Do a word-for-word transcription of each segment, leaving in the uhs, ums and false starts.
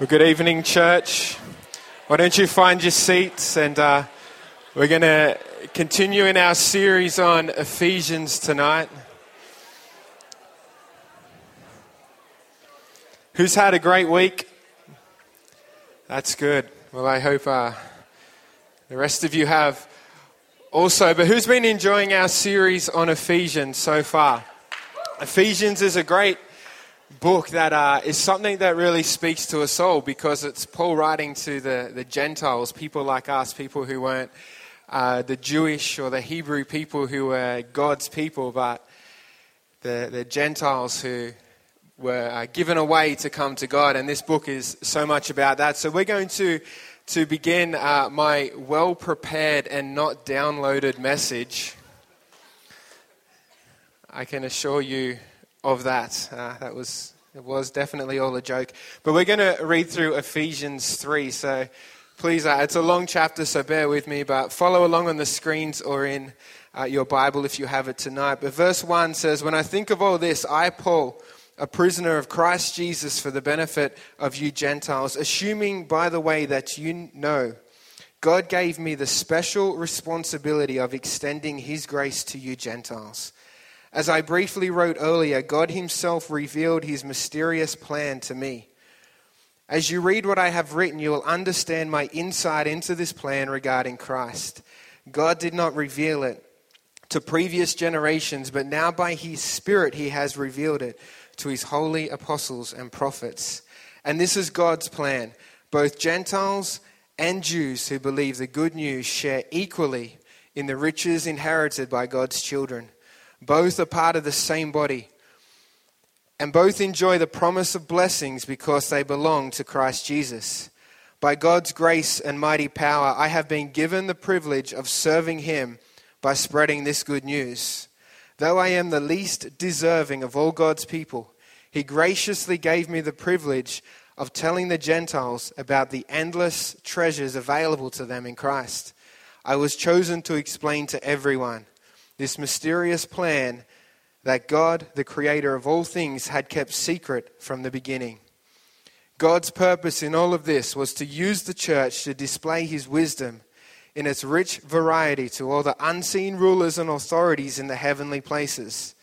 Well, good evening, church. Why don't you find your seats, and uh, we're going to continue in our series on Ephesians tonight. Who's had a great week? That's good. Well, I hope uh, the rest of you have also. But who's been enjoying our series on Ephesians so far? Ephesians is a great book that uh, is something that really speaks to us all, because it's Paul writing to the, the Gentiles, people like us, people who weren't uh, the Jewish or the Hebrew people who were God's people, but the, the Gentiles who were uh, given away to come to God. And this book is so much about that. So we're going to, to begin uh, my well-prepared and not downloaded message. I can assure you of that. Uh, that was, it was definitely all a joke. But we're going to read through Ephesians three. So please, uh, it's a long chapter, so bear with me, but follow along on the screens or in uh, your Bible if you have it tonight. But verse one says, "When I think of all this, I, Paul, a prisoner of Christ Jesus for the benefit of you Gentiles, assuming, by the way, that you know God gave me the special responsibility of extending his grace to you Gentiles. As I briefly wrote earlier, God himself revealed his mysterious plan to me. As you read what I have written, you will understand my insight into this plan regarding Christ. God did not reveal it to previous generations, but now by his Spirit he has revealed it to his holy apostles and prophets. And this is God's plan. Both Gentiles and Jews who believe the good news share equally in the riches inherited by God's children. Both are part of the same body, and both enjoy the promise of blessings because they belong to Christ Jesus. By God's grace and mighty power, I have been given the privilege of serving him by spreading this good news. Though I am the least deserving of all God's people, he graciously gave me the privilege of telling the Gentiles about the endless treasures available to them in Christ. I was chosen to explain to everyone this mysterious plan that God, the creator of all things, had kept secret from the beginning. God's purpose in all of this was to use the church to display his wisdom in its rich variety to all the unseen rulers and authorities in the heavenly places.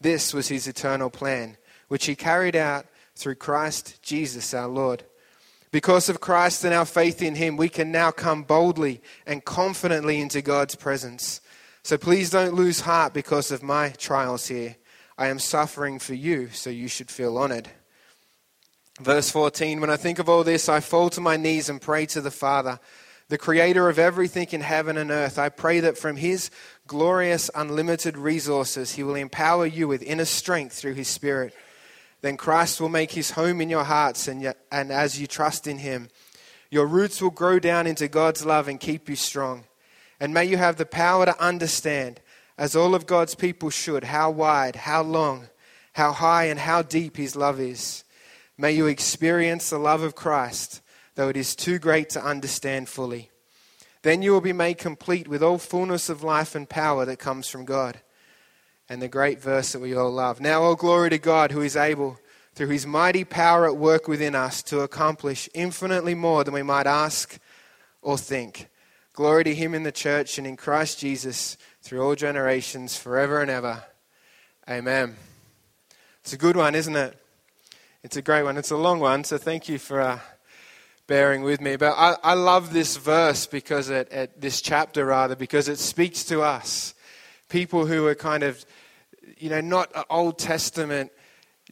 This was his eternal plan, which he carried out through Christ Jesus our Lord. Because of Christ and our faith in him, we can now come boldly and confidently into God's presence. So please don't lose heart because of my trials here. I am suffering for you, so you should feel honored." Verse fourteen, "When I think of all this, I fall to my knees and pray to the Father, the creator of everything in heaven and earth. I pray that from his glorious, unlimited resources, he will empower you with inner strength through his Spirit. Then Christ will make his home in your hearts, and, and as you trust in him, your roots will grow down into God's love and keep you strong. And may you have the power to understand, as all of God's people should, how wide, how long, how high, and how deep his love is. May you experience the love of Christ, though it is too great to understand fully. Then you will be made complete with all fullness of life and power that comes from God." And the great verse that we all love, "Now all glory to God, who is able, through his mighty power at work within us, to accomplish infinitely more than we might ask or think. Glory to him in the church and in Christ Jesus through all generations, forever and ever. Amen." It's a good one, isn't it? It's a great one. It's a long one, so thank you for uh, bearing with me. But I, I love this verse because it, at this chapter rather, because it speaks to us, people who are kind of, you know, not Old Testament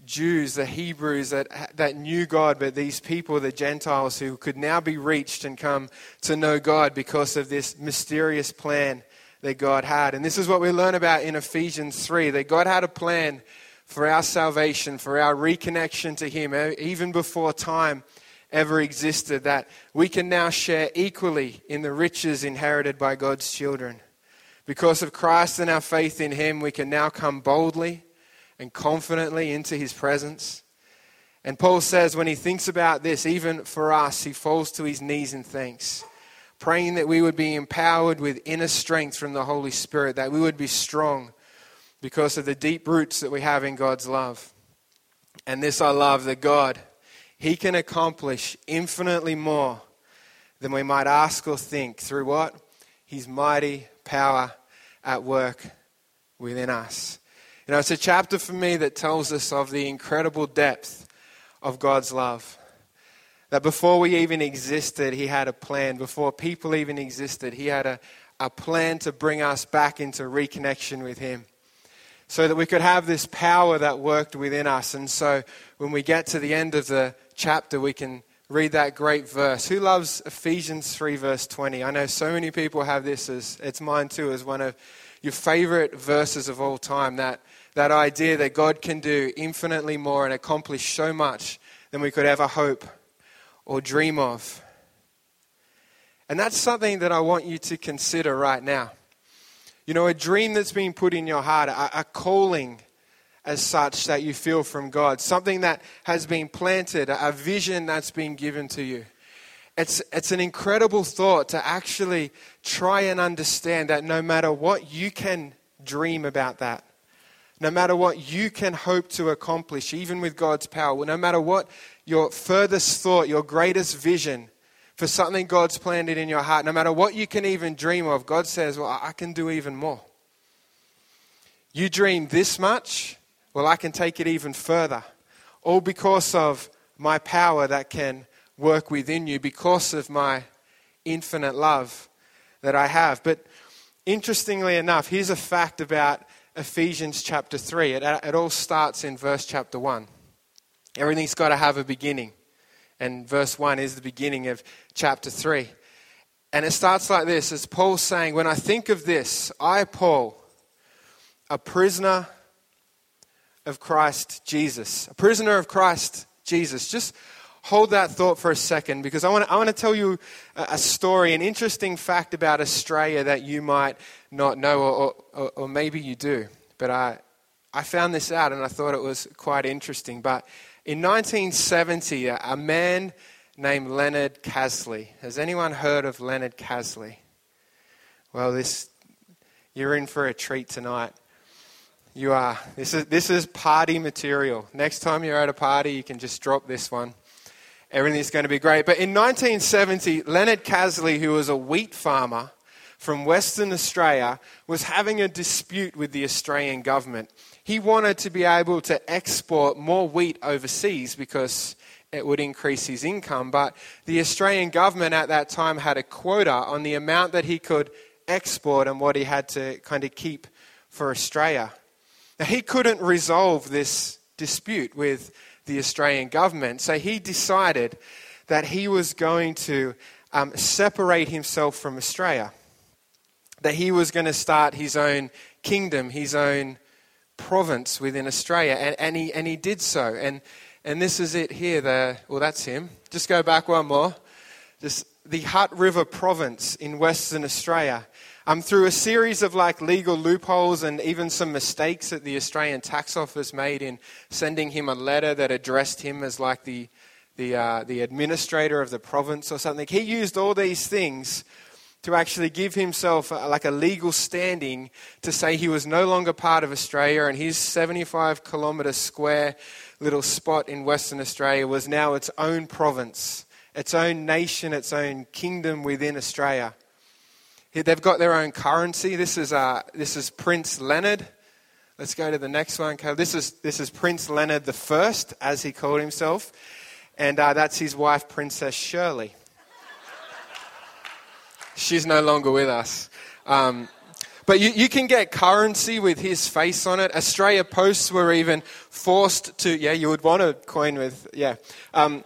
Jews, the Hebrews that that knew God, but these people, the Gentiles, who could now be reached and come to know God because of this mysterious plan that God had. And this is what we learn about in Ephesians three, that God had a plan for our salvation, for our reconnection to him, even before time ever existed, that we can now share equally in the riches inherited by God's children. Because of Christ and our faith in him, we can now come boldly and confidently into his presence. And Paul says when he thinks about this, even for us, he falls to his knees in thanks, praying that we would be empowered with inner strength from the Holy Spirit, that we would be strong because of the deep roots that we have in God's love. And this I love, that God, He can accomplish infinitely more than we might ask or think through what? His mighty power at work within us. You know, it's a chapter for me that tells us of the incredible depth of God's love. That before we even existed, He had a plan. Before people even existed, He had a, a plan to bring us back into reconnection with Him, so that we could have this power that worked within us. And so when we get to the end of the chapter, we can read that great verse. Who loves Ephesians three verse twenty? I know so many people have this as, it's mine too, as one of your favorite verses of all time. That, that idea that God can do infinitely more and accomplish so much than we could ever hope or dream of. And that's something that I want you to consider right now. You know, a dream that's been put in your heart, a, a calling as such that you feel from God, something that has been planted, a, a vision that's been given to you. It's, it's an incredible thought to actually try and understand that no matter what you can dream about that, no matter what you can hope to accomplish, even with God's power, no matter what your furthest thought, your greatest vision for something God's planted in your heart, no matter what you can even dream of, God says, well, I can do even more. You dream this much, well, I can take it even further. All because of my power that can work within you, because of my infinite love that I have. But interestingly enough, here's a fact about Ephesians chapter three. It, it all starts in verse chapter one. Everything's got to have a beginning. And verse one is the beginning of chapter three. And it starts like this, as Paul's saying, when I think of this, I, Paul, a prisoner of Christ Jesus. A prisoner of Christ Jesus. Just hold that thought for a second, because I want to, I want to tell you a story, an interesting fact about Australia that you might not know, or, or, or maybe you do. But I, I found this out and I thought it was quite interesting. But in nineteen seventy, a man named Leonard Casley. Has anyone heard of Leonard Casley? Well, this you're in for a treat tonight. You are. This is this is party material. Next time you're at a party, you can just drop this one. Everything's going to be great. But in nineteen seventy, Leonard Casley, who was a wheat farmer from Western Australia, was having a dispute with the Australian government. He wanted to be able to export more wheat overseas because it would increase his income. But the Australian government at that time had a quota on the amount that he could export and what he had to kind of keep for Australia. Now, he couldn't resolve this dispute with the Australian government. So he decided that he was going to um, separate himself from Australia. That he was going to start his own kingdom, his own province within Australia, and, and he and he did so. And and this is it here. The well, that's him. Just go back one more. Just the Hutt River Province in Western Australia. Um, through a series of like legal loopholes and even some mistakes that the Australian tax office made in sending him a letter that addressed him as like the the uh, the administrator of the province or something. He used all these things to actually give himself a, like a legal standing to say he was no longer part of Australia, and his seventy-five kilometre square little spot in Western Australia was now its own province, its own nation, its own kingdom within Australia. They've got their own currency. This is uh, this is Prince Leonard. Let's go to the next one. This is this is Prince Leonard the First, as he called himself, and uh, that's his wife, Princess Shirley. She's no longer with us. Um, but you, you can get currency with his face on it. Australia Posts were even forced to... Yeah, you would want a coin with... Yeah. Um,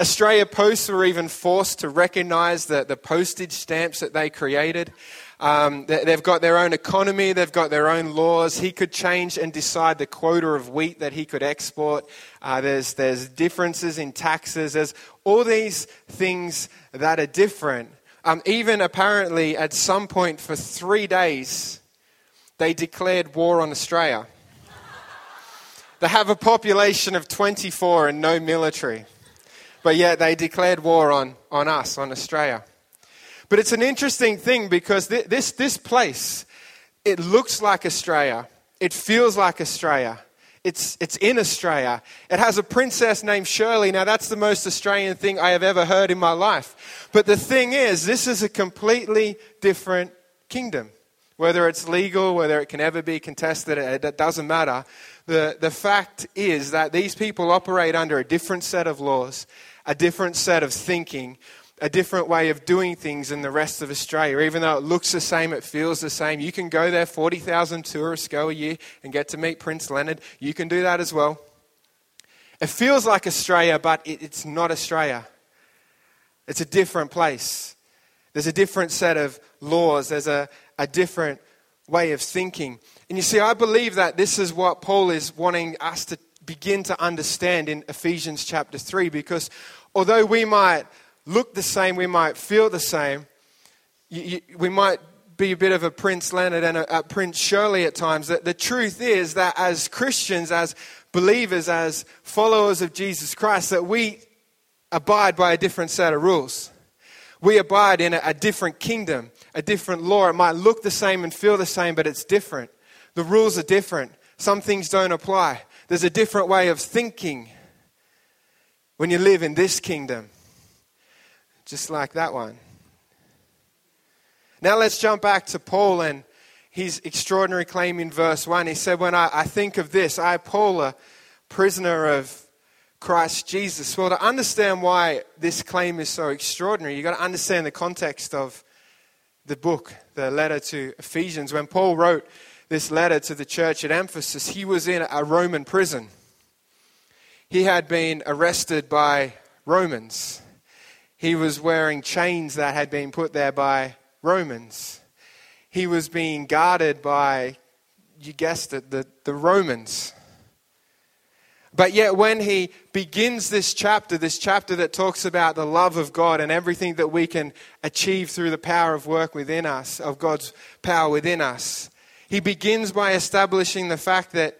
Australia Posts were even forced to recognise the, the postage stamps that they created. Um, they, they've got their own economy. They've got their own laws. He could change and decide the quota of wheat that he could export. Uh, there's there's differences in taxes. There's all these things that are different. Um, even apparently at some point for three days, they declared war on Australia. They have a population of twenty-four and no military. But yet they declared war on, on us, on Australia. But it's an interesting thing because th- this, this place, it looks like Australia. It feels like Australia. It's it's in Australia. It has a princess named Shirley. Now, that's the most Australian thing I have ever heard in my life. But the thing is, this is a completely different kingdom. Whether it's legal, whether it can ever be contested, it doesn't matter. The, the fact is that these people operate under a different set of laws, a different set of thinking, a different way of doing things in the rest of Australia. Even though it looks the same, it feels the same. You can go there, forty thousand tourists go a year and get to meet Prince Leonard. You can do that as well. It feels like Australia, but it, it's not Australia. It's a different place. There's a different set of laws. There's a, a different way of thinking. And you see, I believe that this is what Paul is wanting us to begin to understand in Ephesians chapter three, because although we might look the same, we might feel the same, you, you, we might be a bit of a Prince Leonard and a, a Prince Shirley at times. The, the truth is that as Christians, as believers, as followers of Jesus Christ, that we abide by a different set of rules. We abide in a, a different kingdom, a different law. It might look the same and feel the same, but it's different. The rules are different. Some things don't apply. There's a different way of thinking when you live in this kingdom. Just like that one. Now let's jump back to Paul and his extraordinary claim in verse one. He said, when I, I think of this, I, Paul, a prisoner of Christ Jesus. Well, to understand why this claim is so extraordinary, you've got to understand the context of the book, the letter to Ephesians. When Paul wrote this letter to the church at Ephesus, he was in a Roman prison. He had been arrested by Romans. He was wearing chains that had been put there by Romans. He was being guarded by, you guessed it, the, the Romans. But yet when he begins this chapter, this chapter that talks about the love of God and everything that we can achieve through the power of work within us, of God's power within us, he begins by establishing the fact that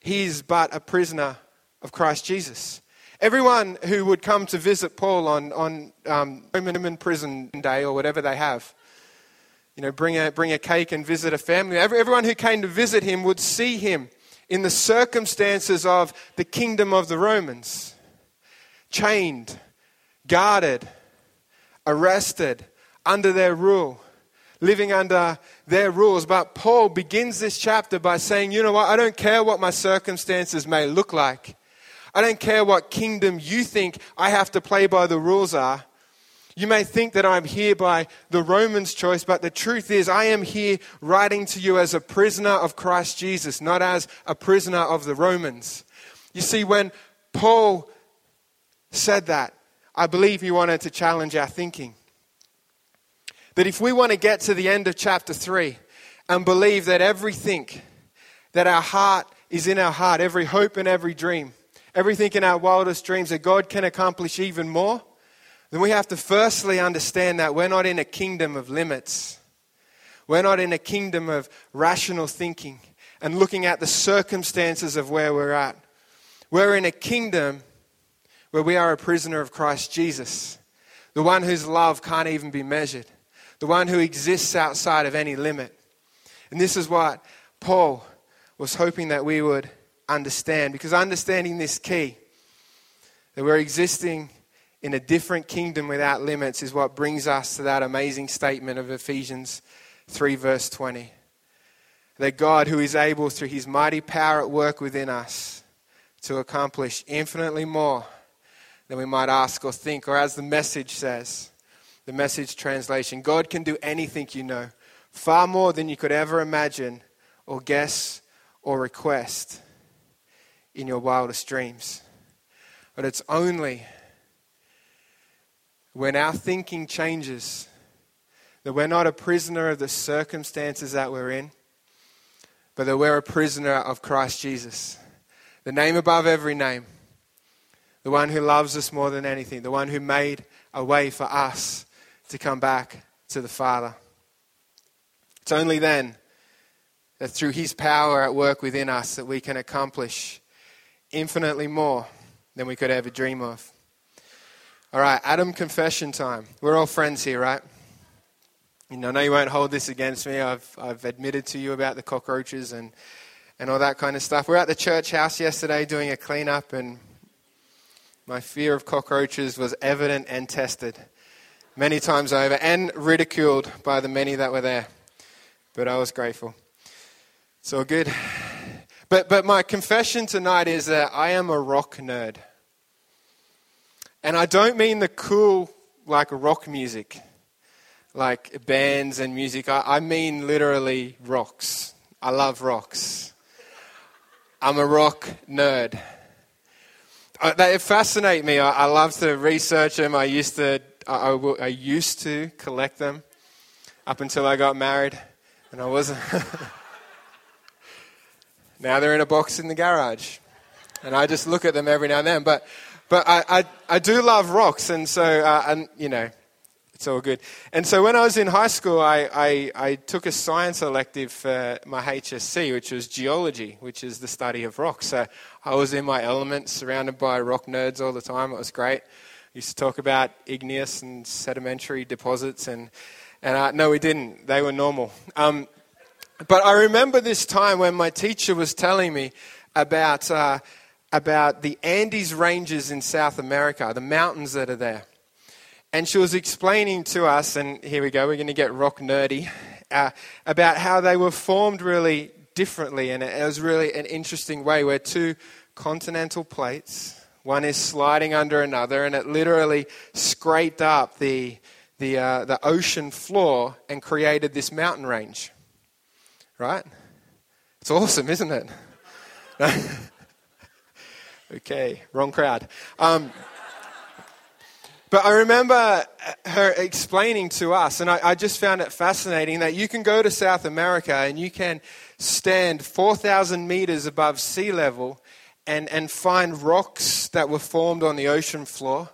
he is but a prisoner of Christ Jesus. Everyone who would come to visit Paul on, on um, Roman prison day or whatever they have, you know, bring a, bring a cake and visit a family. Every, everyone who came to visit him would see him in the circumstances of the kingdom of the Romans. Chained, guarded, arrested, under their rule, living under their rules. But Paul begins this chapter by saying, you know what, I don't care what my circumstances may look like. I don't care what kingdom you think I have to play by the rules are. You may think that I'm here by the Romans' choice, but the truth is I am here writing to you as a prisoner of Christ Jesus, not as a prisoner of the Romans. You see, when Paul said that, I believe he wanted to challenge our thinking. That if we want to get to the end of chapter three and believe that everything that our heart is in our heart, every hope and every dream, everything in our wildest dreams that God can accomplish even more, then we have to firstly understand that we're not in a kingdom of limits. We're not in a kingdom of rational thinking and looking at the circumstances of where we're at. We're in a kingdom where we are a prisoner of Christ Jesus, the one whose love can't even be measured, the one who exists outside of any limit. And this is what Paul was hoping that we would understand, because understanding this key that we're existing in a different kingdom without limits is what brings us to that amazing statement of Ephesians three verse twenty, that God, who is able through his mighty power at work within us to accomplish infinitely more than we might ask or think, or as the Message says, the Message translation, God can do anything, you know, far more than you could ever imagine or guess or request in your wildest dreams. But it's only when our thinking changes that we're not a prisoner of the circumstances that we're in, but that we're a prisoner of Christ Jesus, the name above every name, the one who loves us more than anything, the one who made a way for us to come back to the Father. It's only then that through his power at work within us that we can accomplish infinitely more than we could ever dream of. All right, Adam confession time. We're all friends here, right? You know, I know you won't hold this against me. I've I've admitted to you about the cockroaches and and all that kind of stuff. We were at the church house yesterday doing a cleanup, and my fear of cockroaches was evident and tested many times over and ridiculed by the many that were there. But I was grateful. It's all good. But but my confession tonight is that I am a rock nerd. And I don't mean the cool, like, rock music, like bands and music. I, I mean literally rocks. I love rocks. I'm a rock nerd. I, they fascinate me. I, I love to research them. I used to, I, I, I used to collect them up until I got married, and I wasn't. Now they're in a box in the garage, and I just look at them every now and then. But But I, I, I do love rocks, and so, uh, and you know, it's all good. And so when I was in high school, I, I, I took a science elective for my H S C, which was geology, which is the study of rocks. So I was in my element, surrounded by rock nerds all the time. It was great. We used to talk about igneous and sedimentary deposits, and, and I, no, we didn't. They were normal. Um, but I remember this time when my teacher was telling me about... Uh, about the Andes ranges in South America, the mountains that are there. And she was explaining to us, and here we go, we're going to get rock nerdy, uh, about how they were formed really differently. And it was really an interesting way where two continental plates, one is sliding under another, and it literally scraped up the, the, uh, the ocean floor and created this mountain range. Right? It's awesome, isn't it? Okay, wrong crowd. Um, but I remember her explaining to us, and I, I just found it fascinating that you can go to South America and you can stand four thousand meters above sea level and, and find rocks that were formed on the ocean floor.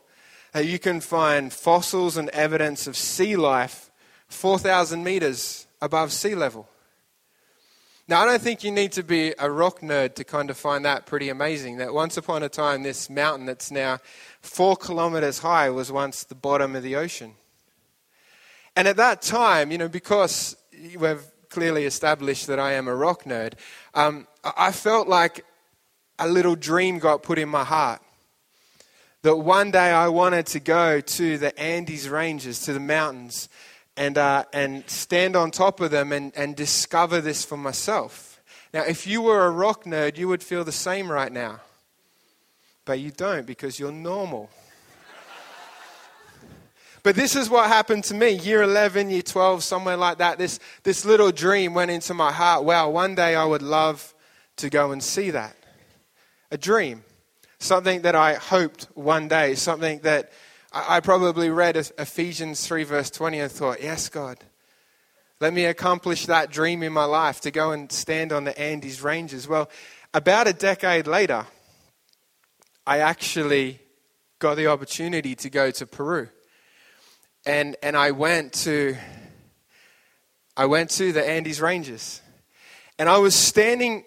Uh, you can find fossils and evidence of sea life four thousand meters above sea level. Now, I don't think you need to be a rock nerd to kind of find that pretty amazing, that once upon a time, this mountain that's now four kilometers high was once the bottom of the ocean. And at that time, you know, because we've clearly established that I am a rock nerd, um, I felt like a little dream got put in my heart, that one day I wanted to go to the Andes ranges, to the mountains, and uh, and stand on top of them and, and discover this for myself. Now, if you were a rock nerd, you would feel the same right now. But you don't, because you're normal. But this is what happened to me. year eleven, year twelve, somewhere like that. This, this little dream went into my heart. Wow, one day I would love to go and see that. A dream. Something that I hoped one day. Something that... I probably read Ephesians three verse twenty and thought, yes, God, let me accomplish that dream in my life to go and stand on the Andes ranges. Well, about a decade later, I actually got the opportunity to go to Peru. And and I went to I went to the Andes ranges. And I was standing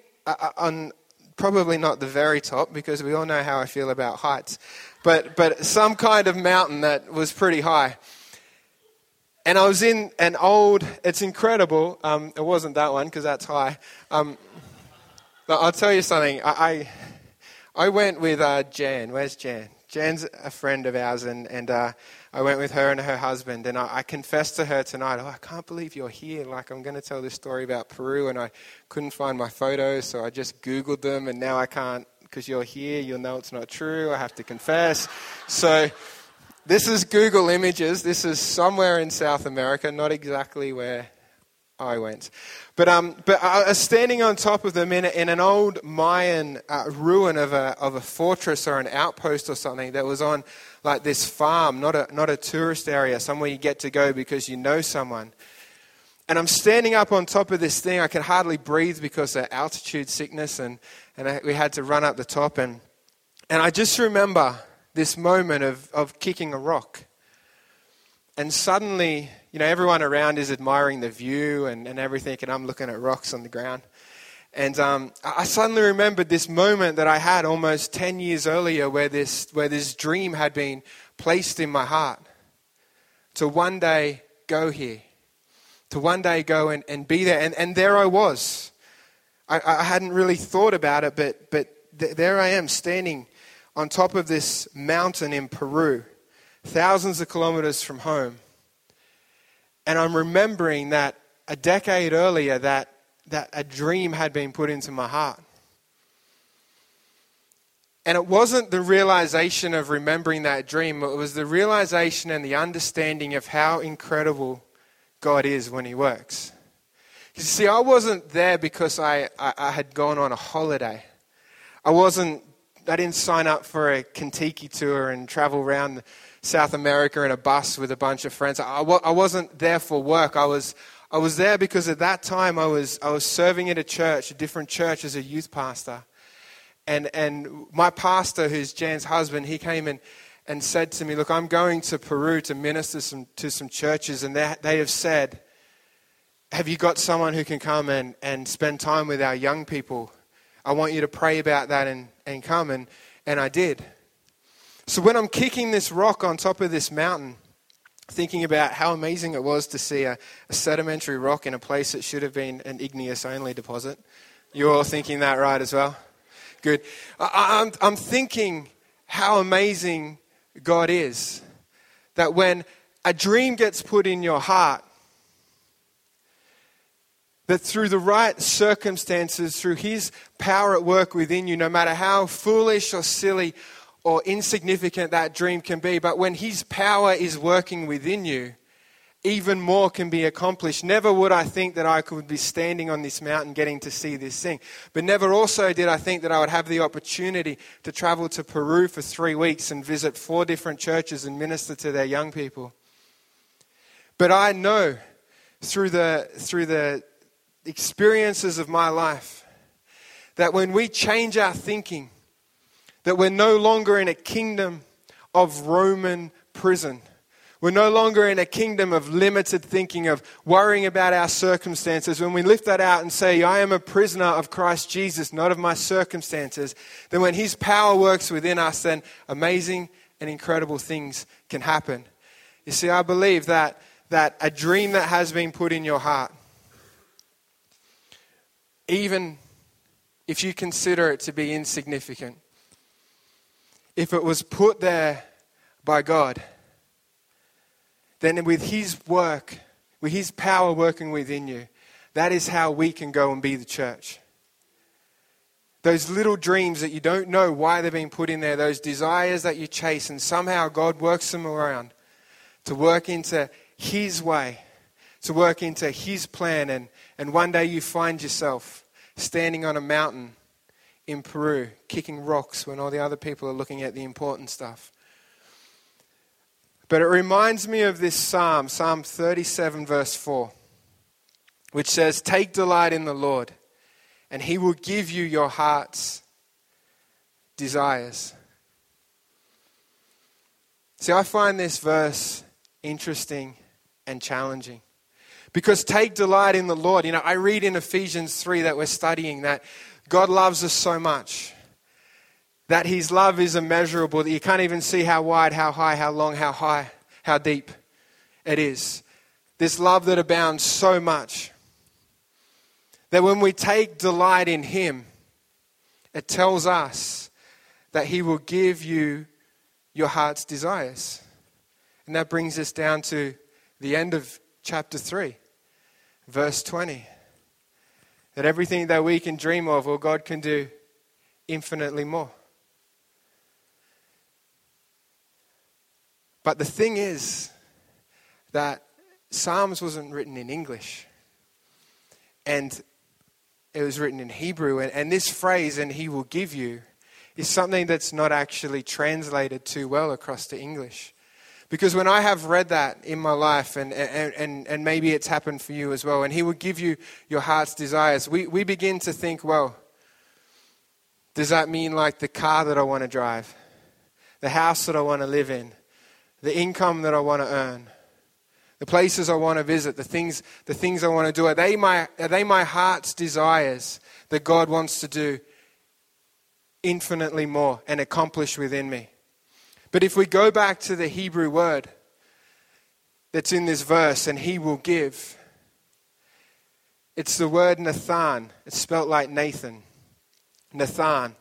on probably not the very top, because we all know how I feel about heights. But but some kind of mountain that was pretty high. And I was in an old, it's incredible. Um, it wasn't that one, because that's high. Um, but I'll tell you something. I I, I went with uh, Jan. Where's Jan? Jan's a friend of ours. And, and uh, I went with her and her husband. And I, I confessed to her tonight, oh, I can't believe you're here. Like, I'm going to tell this story about Peru. And I couldn't find my photos, so I just Googled them. And now I can't. Because you're here, you'll know it's not true. I have to confess. So this is Google Images. This is somewhere in South America, not exactly where I went. But um, but I was standing on top of them in, a, in an old Mayan uh, ruin of a of a fortress or an outpost or something that was on like this farm, not a not a tourist area, somewhere you get to go because you know someone. And I'm standing up on top of this thing. I can hardly breathe because of altitude sickness, and, and I, we had to run up the top. And and I just remember this moment of, of kicking a rock. And suddenly, you know, everyone around is admiring the view and, and everything, and I'm looking at rocks on the ground. And um, I suddenly remembered this moment that I had almost ten years earlier where this where this dream had been placed in my heart to one day go here. To one day go and, and be there. And, and there I was. I, I hadn't really thought about it, but but th- there I am standing on top of this mountain in Peru, thousands of kilometers from home. And I'm remembering that a decade earlier that, that a dream had been put into my heart. And it wasn't the realization of remembering that dream. It was the realization and the understanding of how incredible God is when he works. You see, I wasn't there because I, I, I had gone on a holiday. I wasn't, I didn't sign up for a Kentucky tour and travel around South America in a bus with a bunch of friends. I, I wasn't there for work. I was, I was there because at that time I was, I was serving at a church, a different church as a youth pastor. And and my pastor, who's Jan's husband, he came in and said to me, look, I'm going to Peru to minister some, to some churches. And they, they have said, have you got someone who can come and, and spend time with our young people? I want you to pray about that and, and come. And, and I did. So when I'm kicking this rock on top of this mountain, thinking about how amazing it was to see a, a sedimentary rock in a place that should have been an igneous only deposit. You're all thinking that right as well? Good. I'm, I'm thinking how amazing God is. That when a dream gets put in your heart, that through the right circumstances, through his power at work within you, no matter how foolish or silly or insignificant that dream can be, but when his power is working within you, even more can be accomplished. Never would I think that I could be standing on this mountain getting to see this thing. But never also did I think that I would have the opportunity to travel to Peru for three weeks and visit four different churches and minister to their young people. But I know through the through the experiences of my life that when we change our thinking, that we're no longer in a kingdom of Roman prison. We're no longer in a kingdom of limited thinking, of worrying about our circumstances. When we lift that out and say, I am a prisoner of Christ Jesus, not of my circumstances, then when his power works within us, then amazing and incredible things can happen. You see, I believe that, that a dream that has been put in your heart, even if you consider it to be insignificant, if it was put there by God, then with his work, with his power working within you, that is how we can go and be the church. Those little dreams that you don't know why they've been put in there, those desires that you chase, and somehow God works them around to work into his way, to work into his plan. And, and one day you find yourself standing on a mountain in Peru, kicking rocks when all the other people are looking at the important stuff. But it reminds me of this psalm, Psalm thirty-seven, verse four, which says, take delight in the Lord, and he will give you your heart's desires. See, I find this verse interesting and challenging. Because take delight in the Lord. You know, I read in Ephesians three that we're studying that God loves us so much, that his love is immeasurable, that you can't even see how wide, how high, how long, how high, how deep it is. This love that abounds so much that when we take delight in him, it tells us that he will give you your heart's desires. And that brings us down to the end of chapter three, verse twenty. That everything that we can dream of, well, God can do infinitely more. But the thing is that Psalms wasn't written in English, and it was written in Hebrew. And, and this phrase, and he will give you, is something that's not actually translated too well across to English. Because when I have read that in my life, and, and, and, and maybe it's happened for you as well, and he will give you your heart's desires, we, we begin to think, well, does that mean like the car that I want to drive, the house that I want to live in, the income that I want to earn, the places I want to visit, the things the things I want to do, are they my are they my heart's desires that God wants to do infinitely more and accomplish within me? But if we go back to the Hebrew word that's in this verse, and he will give, It's the word Nathan. It's spelt like Nathan. Nathan.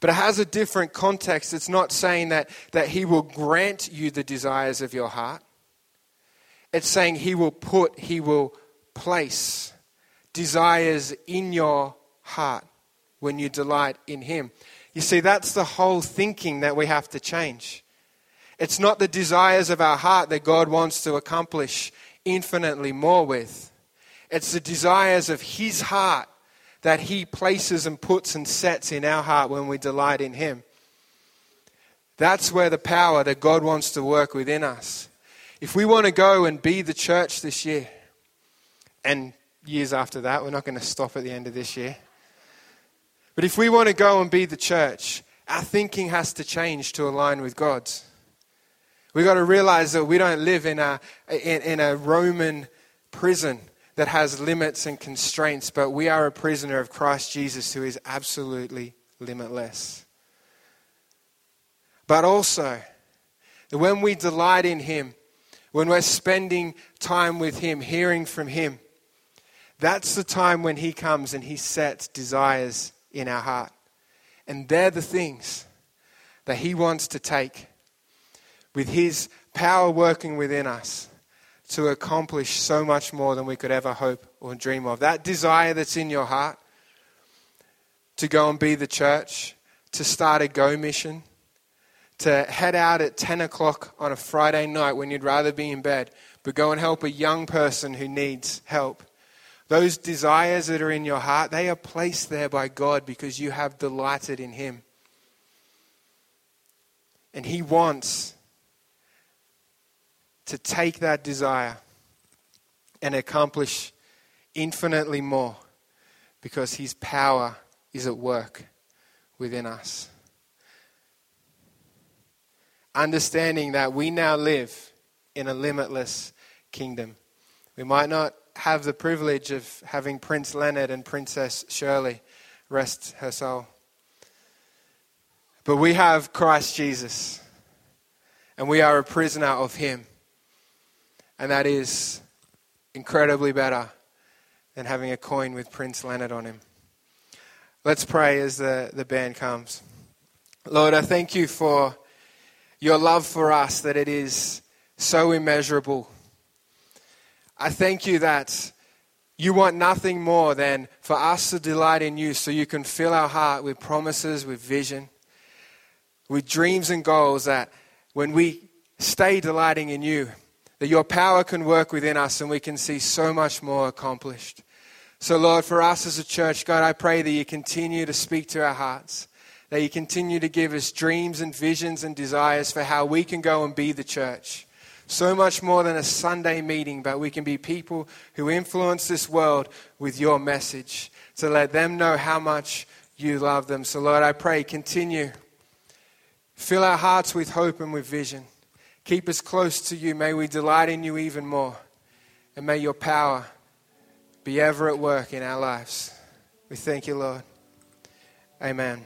But it has a different context. It's not saying that, that he will grant you the desires of your heart. It's saying he will put, he will place desires in your heart when you delight in him. You see, that's the whole thinking that we have to change. It's not the desires of our heart that God wants to accomplish infinitely more with. It's the desires of his heart that he places and puts and sets in our heart when we delight in him. That's where the power that God wants to work within us. If we want to go and be the church this year, and years after that, we're not going to stop at the end of this year. But if we want to go and be the church, our thinking has to change to align with God's. We've got to realize that we don't live in a, in, in a Roman prison that has limits and constraints, but we are a prisoner of Christ Jesus, who is absolutely limitless. But also, when we delight in him, when we're spending time with him, hearing from him, that's the time when he comes and he sets desires in our heart. And they're the things that he wants to take with his power working within us to accomplish so much more than we could ever hope or dream of. That desire that's in your heart to go and be the church, to start a go mission, to head out at ten o'clock on a Friday night when you'd rather be in bed, but go and help a young person who needs help. Those desires that are in your heart, they are placed there by God because you have delighted in him. And he wants to take that desire and accomplish infinitely more because his power is at work within us. Understanding that we now live in a limitless kingdom. We might not have the privilege of having Prince Leonard and Princess Shirley, rest her soul. But we have Christ Jesus, and we are a prisoner of him. And that is incredibly better than having a coin with Prince Leonard on him. Let's pray as the, the band comes. Lord, I thank you for your love for us, that it is so immeasurable. I thank you that you want nothing more than for us to delight in you, so you can fill our heart with promises, with vision, with dreams and goals, that when we stay delighting in you, that your power can work within us and we can see so much more accomplished. So Lord, for us as a church, God, I pray that you continue to speak to our hearts, that you continue to give us dreams and visions and desires for how we can go and be the church. So much more than a Sunday meeting, but we can be people who influence this world with your message to let them know how much you love them. So Lord, I pray, continue. Fill our hearts with hope and with vision. Keep us close to you. May we delight in you even more. And may your power be ever at work in our lives. We thank you, Lord. Amen.